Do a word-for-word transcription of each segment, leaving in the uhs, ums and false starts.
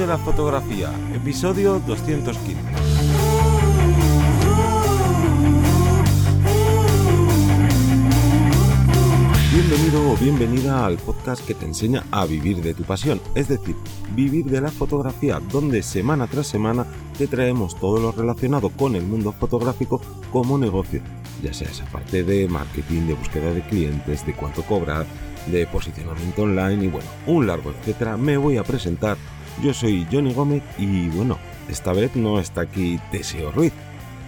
de la fotografía, episodio doscientos quince. Bienvenido o bienvenida al podcast que te enseña a vivir de tu pasión, es decir, vivir de la fotografía, donde semana tras semana te traemos todo lo relacionado con el mundo fotográfico como negocio, ya sea esa parte de marketing, de búsqueda de clientes, de cuánto cobrar, de posicionamiento online y bueno, un largo etcétera. Me voy a presentar, yo soy Johnny Gómez y bueno, esta vez no está aquí Teseo Ruiz,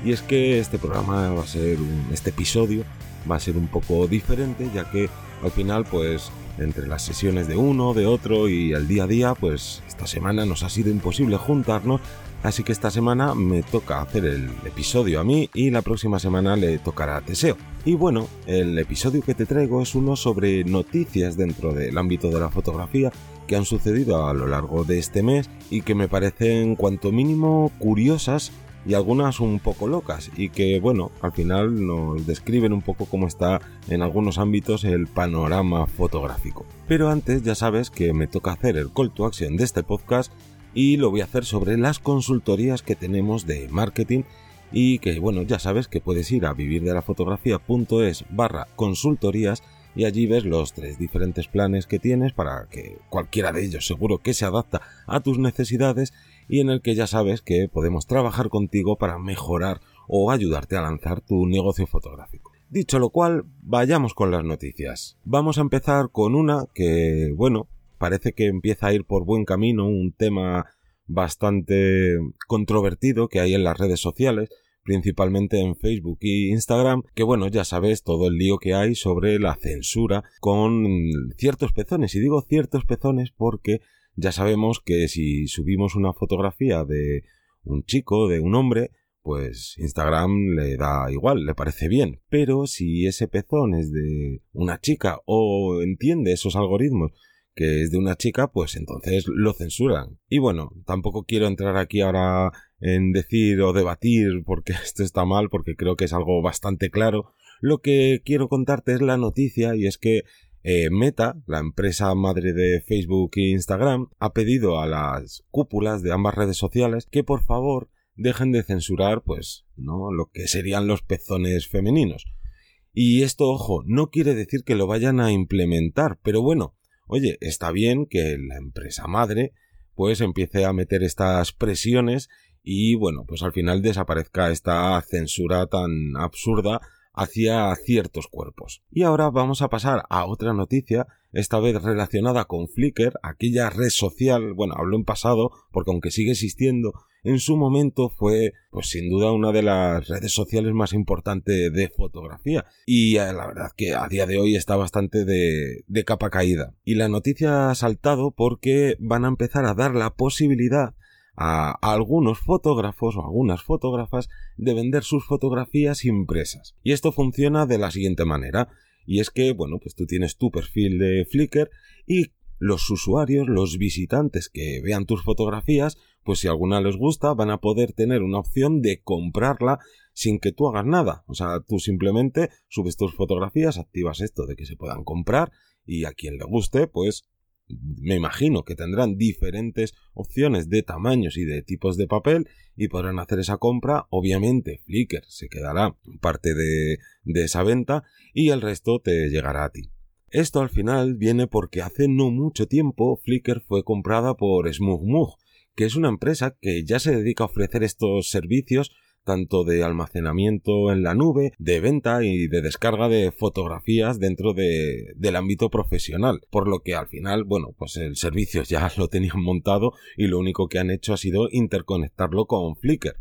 y es que este programa va a ser, un, este episodio va a ser un poco diferente, ya que al final pues entre las sesiones de uno, de otro y el día a día, pues esta semana nos ha sido imposible juntarnos, así que esta semana me toca hacer el episodio a mí y la próxima semana le tocará a Teseo. Y bueno, el episodio que te traigo es uno sobre noticias dentro del ámbito de la fotografía que han sucedido a lo largo de este mes y que me parecen cuanto mínimo curiosas y algunas un poco locas, y que bueno, al final nos describen un poco cómo está en algunos ámbitos el panorama fotográfico. Pero antes ya sabes que me toca hacer el call to action de este podcast, y lo voy a hacer sobre las consultorías que tenemos de marketing, y que bueno, ya sabes que puedes ir a vivirdelafotografía.es barra consultorías y allí ves los tres diferentes planes que tienes, para que cualquiera de ellos seguro que se adapta a tus necesidades, y en el que ya sabes que podemos trabajar contigo para mejorar o ayudarte a lanzar tu negocio fotográfico. Dicho lo cual, vayamos con las noticias. Vamos a empezar con una que, bueno, parece que empieza a ir por buen camino, un tema bastante controvertido que hay en las redes sociales, principalmente en Facebook y Instagram, que bueno, ya sabes todo el lío que hay sobre la censura con ciertos pezones, y digo ciertos pezones porque ya sabemos que si subimos una fotografía de un chico, de un hombre, pues Instagram le da igual, le parece bien, pero si ese pezón es de una chica o entiende esos algoritmos que es de una chica, pues entonces lo censuran. Y bueno, tampoco quiero entrar aquí ahora en decir o debatir porque esto está mal, porque creo que es algo bastante claro. Lo que quiero contarte es la noticia, y es que eh, Meta, la empresa madre de Facebook e Instagram, ha pedido a las cúpulas de ambas redes sociales que por favor dejen de censurar, pues, ¿no?, lo que serían los pezones femeninos. Y esto, ojo, no quiere decir que lo vayan a implementar, pero bueno, oye, está bien que la empresa madre pues empiece a meter estas presiones y bueno, pues al final desaparezca esta censura tan absurda hacia ciertos cuerpos. Y ahora vamos a pasar a otra noticia, esta vez relacionada con Flickr, aquella red social, bueno, hablo en pasado porque aunque sigue existiendo, en su momento fue, pues sin duda, una de las redes sociales más importantes de fotografía, y eh, la verdad que a día de hoy está bastante de, de capa caída. Y la noticia ha saltado porque van a empezar a dar la posibilidad a, a algunos fotógrafos o algunas fotógrafas de vender sus fotografías impresas. Y esto funciona de la siguiente manera, y es que, bueno, pues tú tienes tu perfil de Flickr y los usuarios, los visitantes que vean tus fotografías, pues si alguna les gusta, van a poder tener una opción de comprarla sin que tú hagas nada. O sea, tú simplemente subes tus fotografías, activas esto de que se puedan comprar, y a quien le guste, pues me imagino que tendrán diferentes opciones de tamaños y de tipos de papel y podrán hacer esa compra. Obviamente Flickr se quedará parte de, de esa venta y el resto te llegará a ti. Esto al final viene porque hace no mucho tiempo Flickr fue comprada por SmugMug, que es una empresa que ya se dedica a ofrecer estos servicios tanto de almacenamiento en la nube, de venta y de descarga de fotografías dentro de, del ámbito profesional, por lo que al final, bueno, pues el servicio ya lo tenían montado y lo único que han hecho ha sido interconectarlo con Flickr.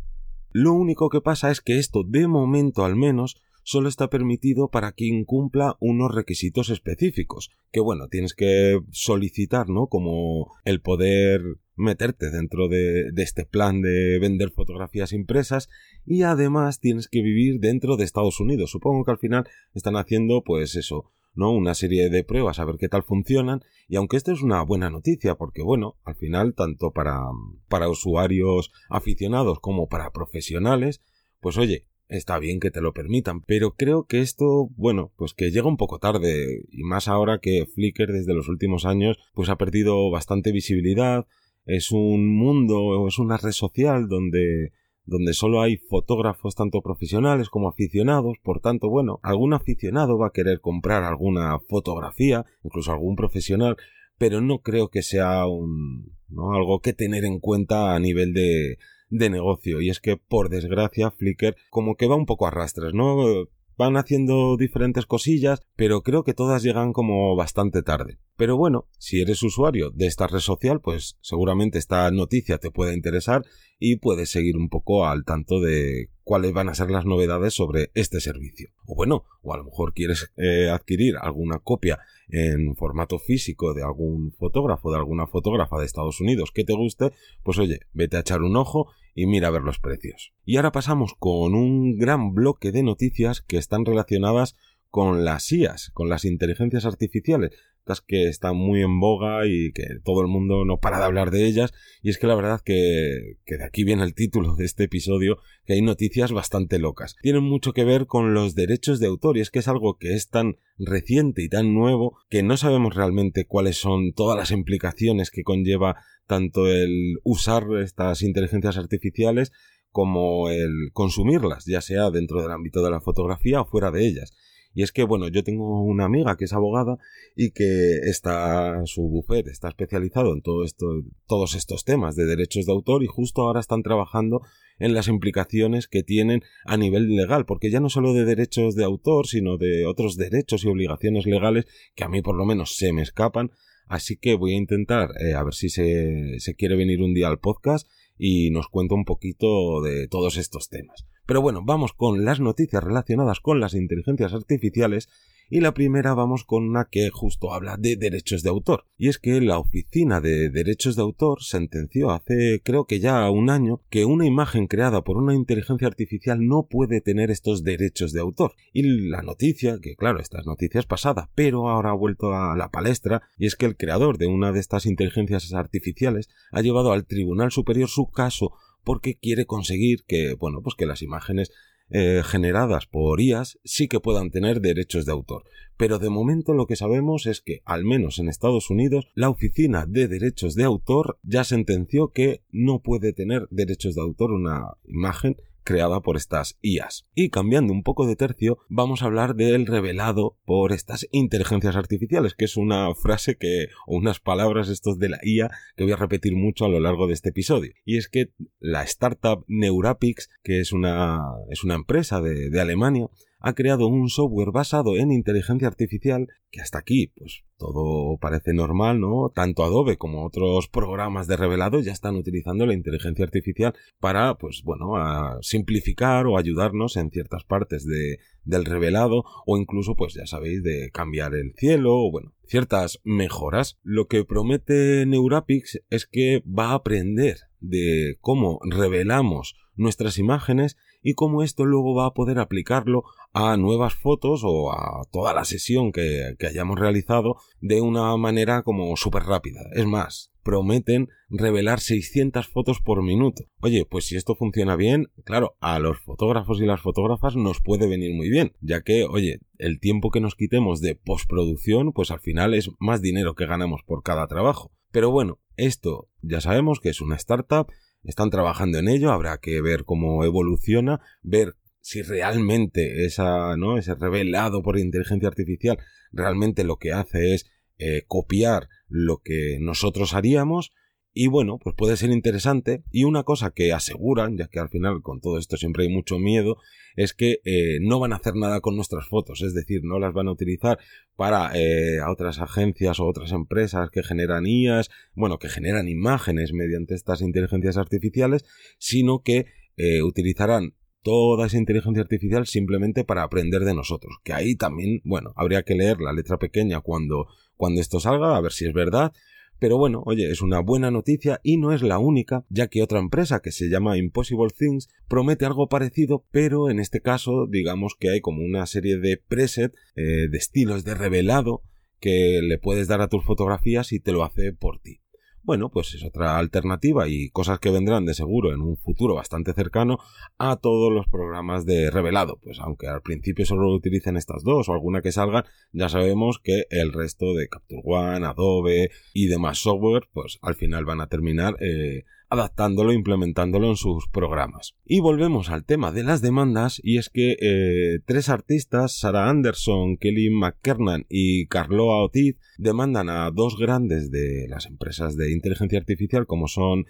Lo único que pasa es que esto, de momento al menos, solo está permitido para quien cumpla unos requisitos específicos, que bueno, tienes que solicitar, ¿no?, como el poder meterte dentro de, de este plan de vender fotografías impresas, y además tienes que vivir dentro de Estados Unidos. Supongo que al final están haciendo, pues eso, ¿no?, una serie de pruebas a ver qué tal funcionan, y aunque esto es una buena noticia porque bueno, al final tanto para, para usuarios aficionados como para profesionales, pues oye, está bien que te lo permitan, pero creo que esto, bueno, pues que llega un poco tarde, y más ahora que Flickr desde los últimos años pues ha perdido bastante visibilidad, es un mundo, es una red social donde, donde solo hay fotógrafos tanto profesionales como aficionados, por tanto, bueno, algún aficionado va a querer comprar alguna fotografía, incluso algún profesional, pero no creo que sea un, ¿no? algo que tener en cuenta a nivel de, de negocio, y es que, por desgracia, Flickr como que va un poco a rastras, ¿no? Van haciendo diferentes cosillas, pero creo que todas llegan como bastante tarde. Pero bueno, si eres usuario de esta red social, pues seguramente esta noticia te puede interesar y puedes seguir un poco al tanto de cuáles van a ser las novedades sobre este servicio. O bueno, o a lo mejor quieres eh, adquirir alguna copia en formato físico de algún fotógrafo, de alguna fotógrafa de Estados Unidos que te guste, pues oye, vete a echar un ojo y mira a ver los precios. Y ahora pasamos con un gran bloque de noticias que están relacionadas con las I As, con las inteligencias artificiales, estas que están muy en boga y que todo el mundo no para de hablar de ellas, y es que la verdad que, que de aquí viene el título de este episodio, que hay noticias bastante locas. Tienen mucho que ver con los derechos de autor, y es que es algo que es tan reciente y tan nuevo que no sabemos realmente cuáles son todas las implicaciones que conlleva tanto el usar estas inteligencias artificiales como el consumirlas, ya sea dentro del ámbito de la fotografía o fuera de ellas. Y es que, bueno, yo tengo una amiga que es abogada y que está, su bufete está especializado en todo esto, todos estos temas de derechos de autor, y justo ahora están trabajando en las implicaciones que tienen a nivel legal, porque ya no solo de derechos de autor, sino de otros derechos y obligaciones legales que a mí por lo menos se me escapan. Así que voy a intentar, eh, a ver si se, se quiere venir un día al podcast y nos cuenta un poquito de todos estos temas. Pero bueno, vamos con las noticias relacionadas con las inteligencias artificiales, y la primera vamos con una que justo habla de derechos de autor. Y es que la Oficina de Derechos de Autor sentenció hace creo que ya un año que una imagen creada por una inteligencia artificial no puede tener estos derechos de autor. Y la noticia, que claro, esta noticia es pasada, pero ahora ha vuelto a la palestra, y es que el creador de una de estas inteligencias artificiales ha llevado al Tribunal Superior su caso porque quiere conseguir que, bueno, pues que las imágenes eh, generadas por I As sí que puedan tener derechos de autor. Pero de momento lo que sabemos es que, al menos en Estados Unidos, la Oficina de Derechos de Autor ya sentenció que no puede tener derechos de autor una imagen creada por estas I As. Y cambiando un poco de tercio, vamos a hablar del revelado por estas inteligencias artificiales, que es una frase que, o unas palabras estos de la I A que voy a repetir mucho a lo largo de este episodio. Y es que la startup Neurapix, que es una, es una empresa de, de Alemania, ha creado un software basado en inteligencia artificial que hasta aquí, pues, todo parece normal, ¿no? Tanto Adobe como otros programas de revelado ya están utilizando la inteligencia artificial para, pues, bueno, a simplificar o ayudarnos en ciertas partes de, del revelado, o incluso, pues, ya sabéis, de cambiar el cielo, o, bueno, ciertas mejoras. Lo que promete Neurapix es que va a aprender de cómo revelamos nuestras imágenes y cómo esto luego va a poder aplicarlo a nuevas fotos o a toda la sesión que, que hayamos realizado de una manera como súper rápida. Es más, prometen revelar seiscientas fotos por minuto. Oye, pues si esto funciona bien, claro, a los fotógrafos y las fotógrafas nos puede venir muy bien, ya que, oye, el tiempo que nos quitemos de postproducción, pues al final es más dinero que ganamos por cada trabajo. Pero bueno, esto ya sabemos que es una startup, están trabajando en ello, habrá que ver cómo evoluciona, ver si realmente esa, ¿no? ese revelado por inteligencia artificial realmente lo que hace es eh, copiar lo que nosotros haríamos. Y bueno, pues puede ser interesante. Y una cosa que aseguran, ya que al final con todo esto siempre hay mucho miedo, es que eh, no van a hacer nada con nuestras fotos, es decir, no las van a utilizar para eh, otras agencias o otras empresas que generan I As, bueno, que generan imágenes mediante estas inteligencias artificiales, sino que eh, utilizarán toda esa inteligencia artificial simplemente para aprender de nosotros, que ahí también, bueno, habría que leer la letra pequeña cuando, cuando esto salga, a ver si es verdad. Pero bueno, oye, es una buena noticia y no es la única, ya que otra empresa que se llama Impossible Things promete algo parecido, pero en este caso digamos que hay como una serie de preset, eh, de estilos de revelado que le puedes dar a tus fotografías y te lo hace por ti. Bueno, pues es otra alternativa y cosas que vendrán de seguro en un futuro bastante cercano a todos los programas de revelado. Pues aunque al principio solo lo utilicen estas dos o alguna que salgan, ya sabemos que el resto de Capture One, Adobe y demás software, pues al final van a terminar eh, adaptándolo, implementándolo en sus programas. Y volvemos al tema de las demandas, y es que eh, tres artistas, Sarah Anderson, Kelly McKernan y Carlos Ortiz, demandan a dos grandes de las empresas de inteligencia artificial como son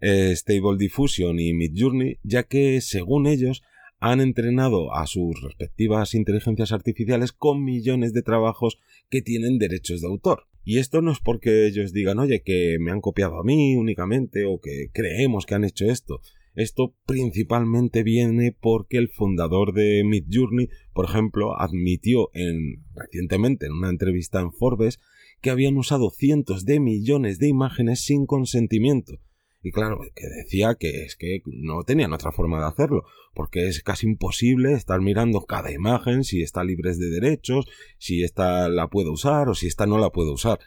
eh, Stable Diffusion y Midjourney, ya que según ellos han entrenado a sus respectivas inteligencias artificiales con millones de trabajos que tienen derechos de autor. Y esto no es porque ellos digan, oye, que me han copiado a mí únicamente o que creemos que han hecho esto. Esto principalmente viene porque el fundador de Midjourney, por ejemplo, admitió en, recientemente en una entrevista en Forbes que habían usado cientos de millones de imágenes sin consentimiento. Y claro, que decía que es que no tenían otra forma de hacerlo, porque es casi imposible estar mirando cada imagen, si está libre de derechos, si esta la puedo usar o si esta no la puedo usar.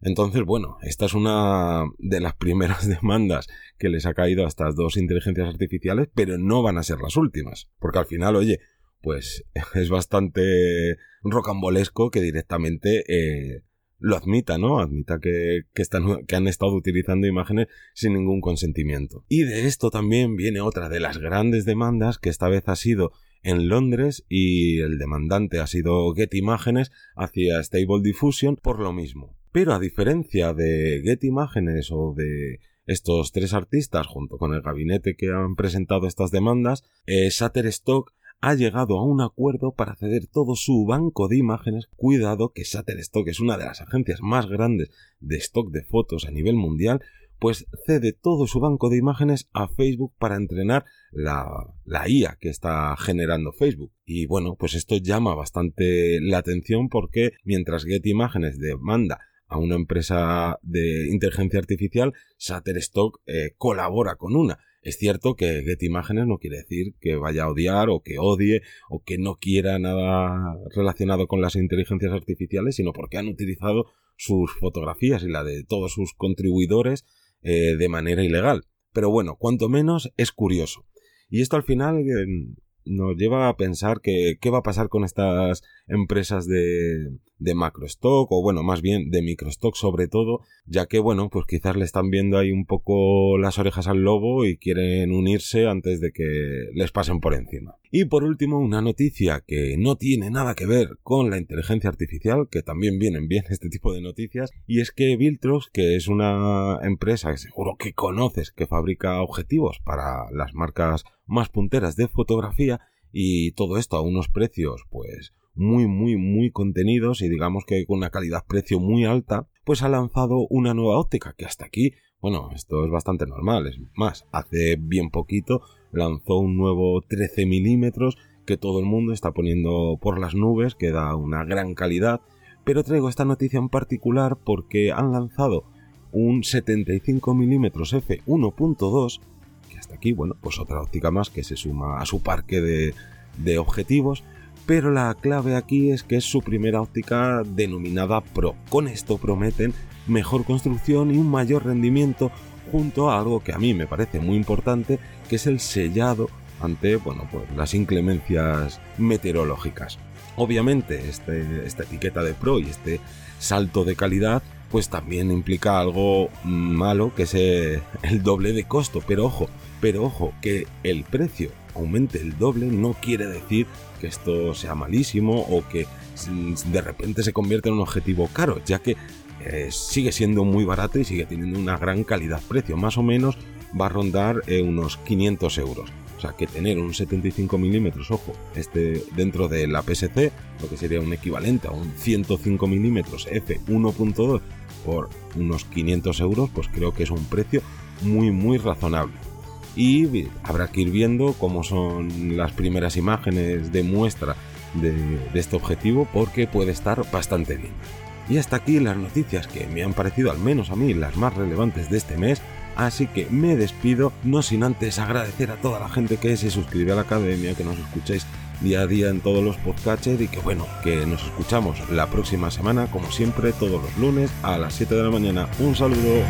Entonces, bueno, esta es una de las primeras demandas que les ha caído a estas dos inteligencias artificiales, pero no van a ser las últimas, porque al final, oye, pues es bastante rocambolesco que directamente... Eh, lo admita, ¿no? Admita que, que, están, que han estado utilizando imágenes sin ningún consentimiento. Y de esto también viene otra de las grandes demandas, que esta vez ha sido en Londres, y el demandante ha sido Getty Images hacia Stable Diffusion por lo mismo. Pero a diferencia de Getty Images o de estos tres artistas, junto con el gabinete que han presentado estas demandas, eh, Shutterstock ha llegado a un acuerdo para ceder todo su banco de imágenes. Cuidado, que Shutterstock es una de las agencias más grandes de stock de fotos a nivel mundial, pues cede todo su banco de imágenes a Facebook para entrenar la, la I A que está generando Facebook. Y bueno, pues esto llama bastante la atención, porque mientras Getty Images demanda a una empresa de inteligencia artificial, Shutterstock eh, colabora con una. Es cierto que Getty Images no quiere decir que vaya a odiar o que odie o que no quiera nada relacionado con las inteligencias artificiales, sino porque han utilizado sus fotografías y la de todos sus contribuidores eh, de manera ilegal. Pero bueno, cuanto menos es curioso. Y esto al final eh, nos lleva a pensar que qué va a pasar con estas empresas de, de macrostock, o bueno, más bien de microstock sobre todo, ya que bueno, pues quizás le están viendo ahí un poco las orejas al lobo y quieren unirse antes de que les pasen por encima. Y por último, una noticia que no tiene nada que ver con la inteligencia artificial, que también vienen bien este tipo de noticias, y es que Viltrox, que es una empresa que seguro que conoces, que fabrica objetivos para las marcas más punteras de fotografía, y todo esto a unos precios pues muy muy muy contenidos y digamos que con una calidad-precio muy alta, pues ha lanzado una nueva óptica que hasta aquí, bueno, esto es bastante normal. Es más, hace bien poquito lanzó un nuevo trece milímetros que todo el mundo está poniendo por las nubes, que da una gran calidad, pero traigo esta noticia en particular porque han lanzado un setenta y cinco milímetros efe uno punto dos, que hasta aquí, bueno, pues otra óptica más que se suma a su parque de, de objetivos. Pero la clave aquí es que es su primera óptica denominada Pro. Con esto prometen mejor construcción y un mayor rendimiento, junto a algo que a mí me parece muy importante, que es el sellado ante, bueno, pues las inclemencias meteorológicas. Obviamente, este, esta etiqueta de Pro y este salto de calidad pues también implica algo malo, que es el doble de costo. Pero ojo, pero ojo, que el precio aumente el doble no quiere decir que esto sea malísimo o que de repente se convierta en un objetivo caro, ya que eh, sigue siendo muy barato y sigue teniendo una gran calidad-precio. Más o menos va a rondar eh, unos quinientos euros. O sea, que tener un setenta y cinco milímetros, ojo, este dentro de la P S C, lo que sería un equivalente a un ciento cinco milímetros efe uno punto dos por unos quinientos euros, pues creo que es un precio muy muy razonable. Y habrá que ir viendo cómo son las primeras imágenes de muestra de, de este objetivo, porque puede estar bastante bien. Y hasta aquí las noticias que me han parecido, al menos a mí, las más relevantes de este mes. Así que me despido, no sin antes agradecer a toda la gente que se suscribe a la Academia, que nos escucháis día a día en todos los podcasts, y que bueno, que nos escuchamos la próxima semana, como siempre, todos los lunes a las siete de la mañana. Un saludo.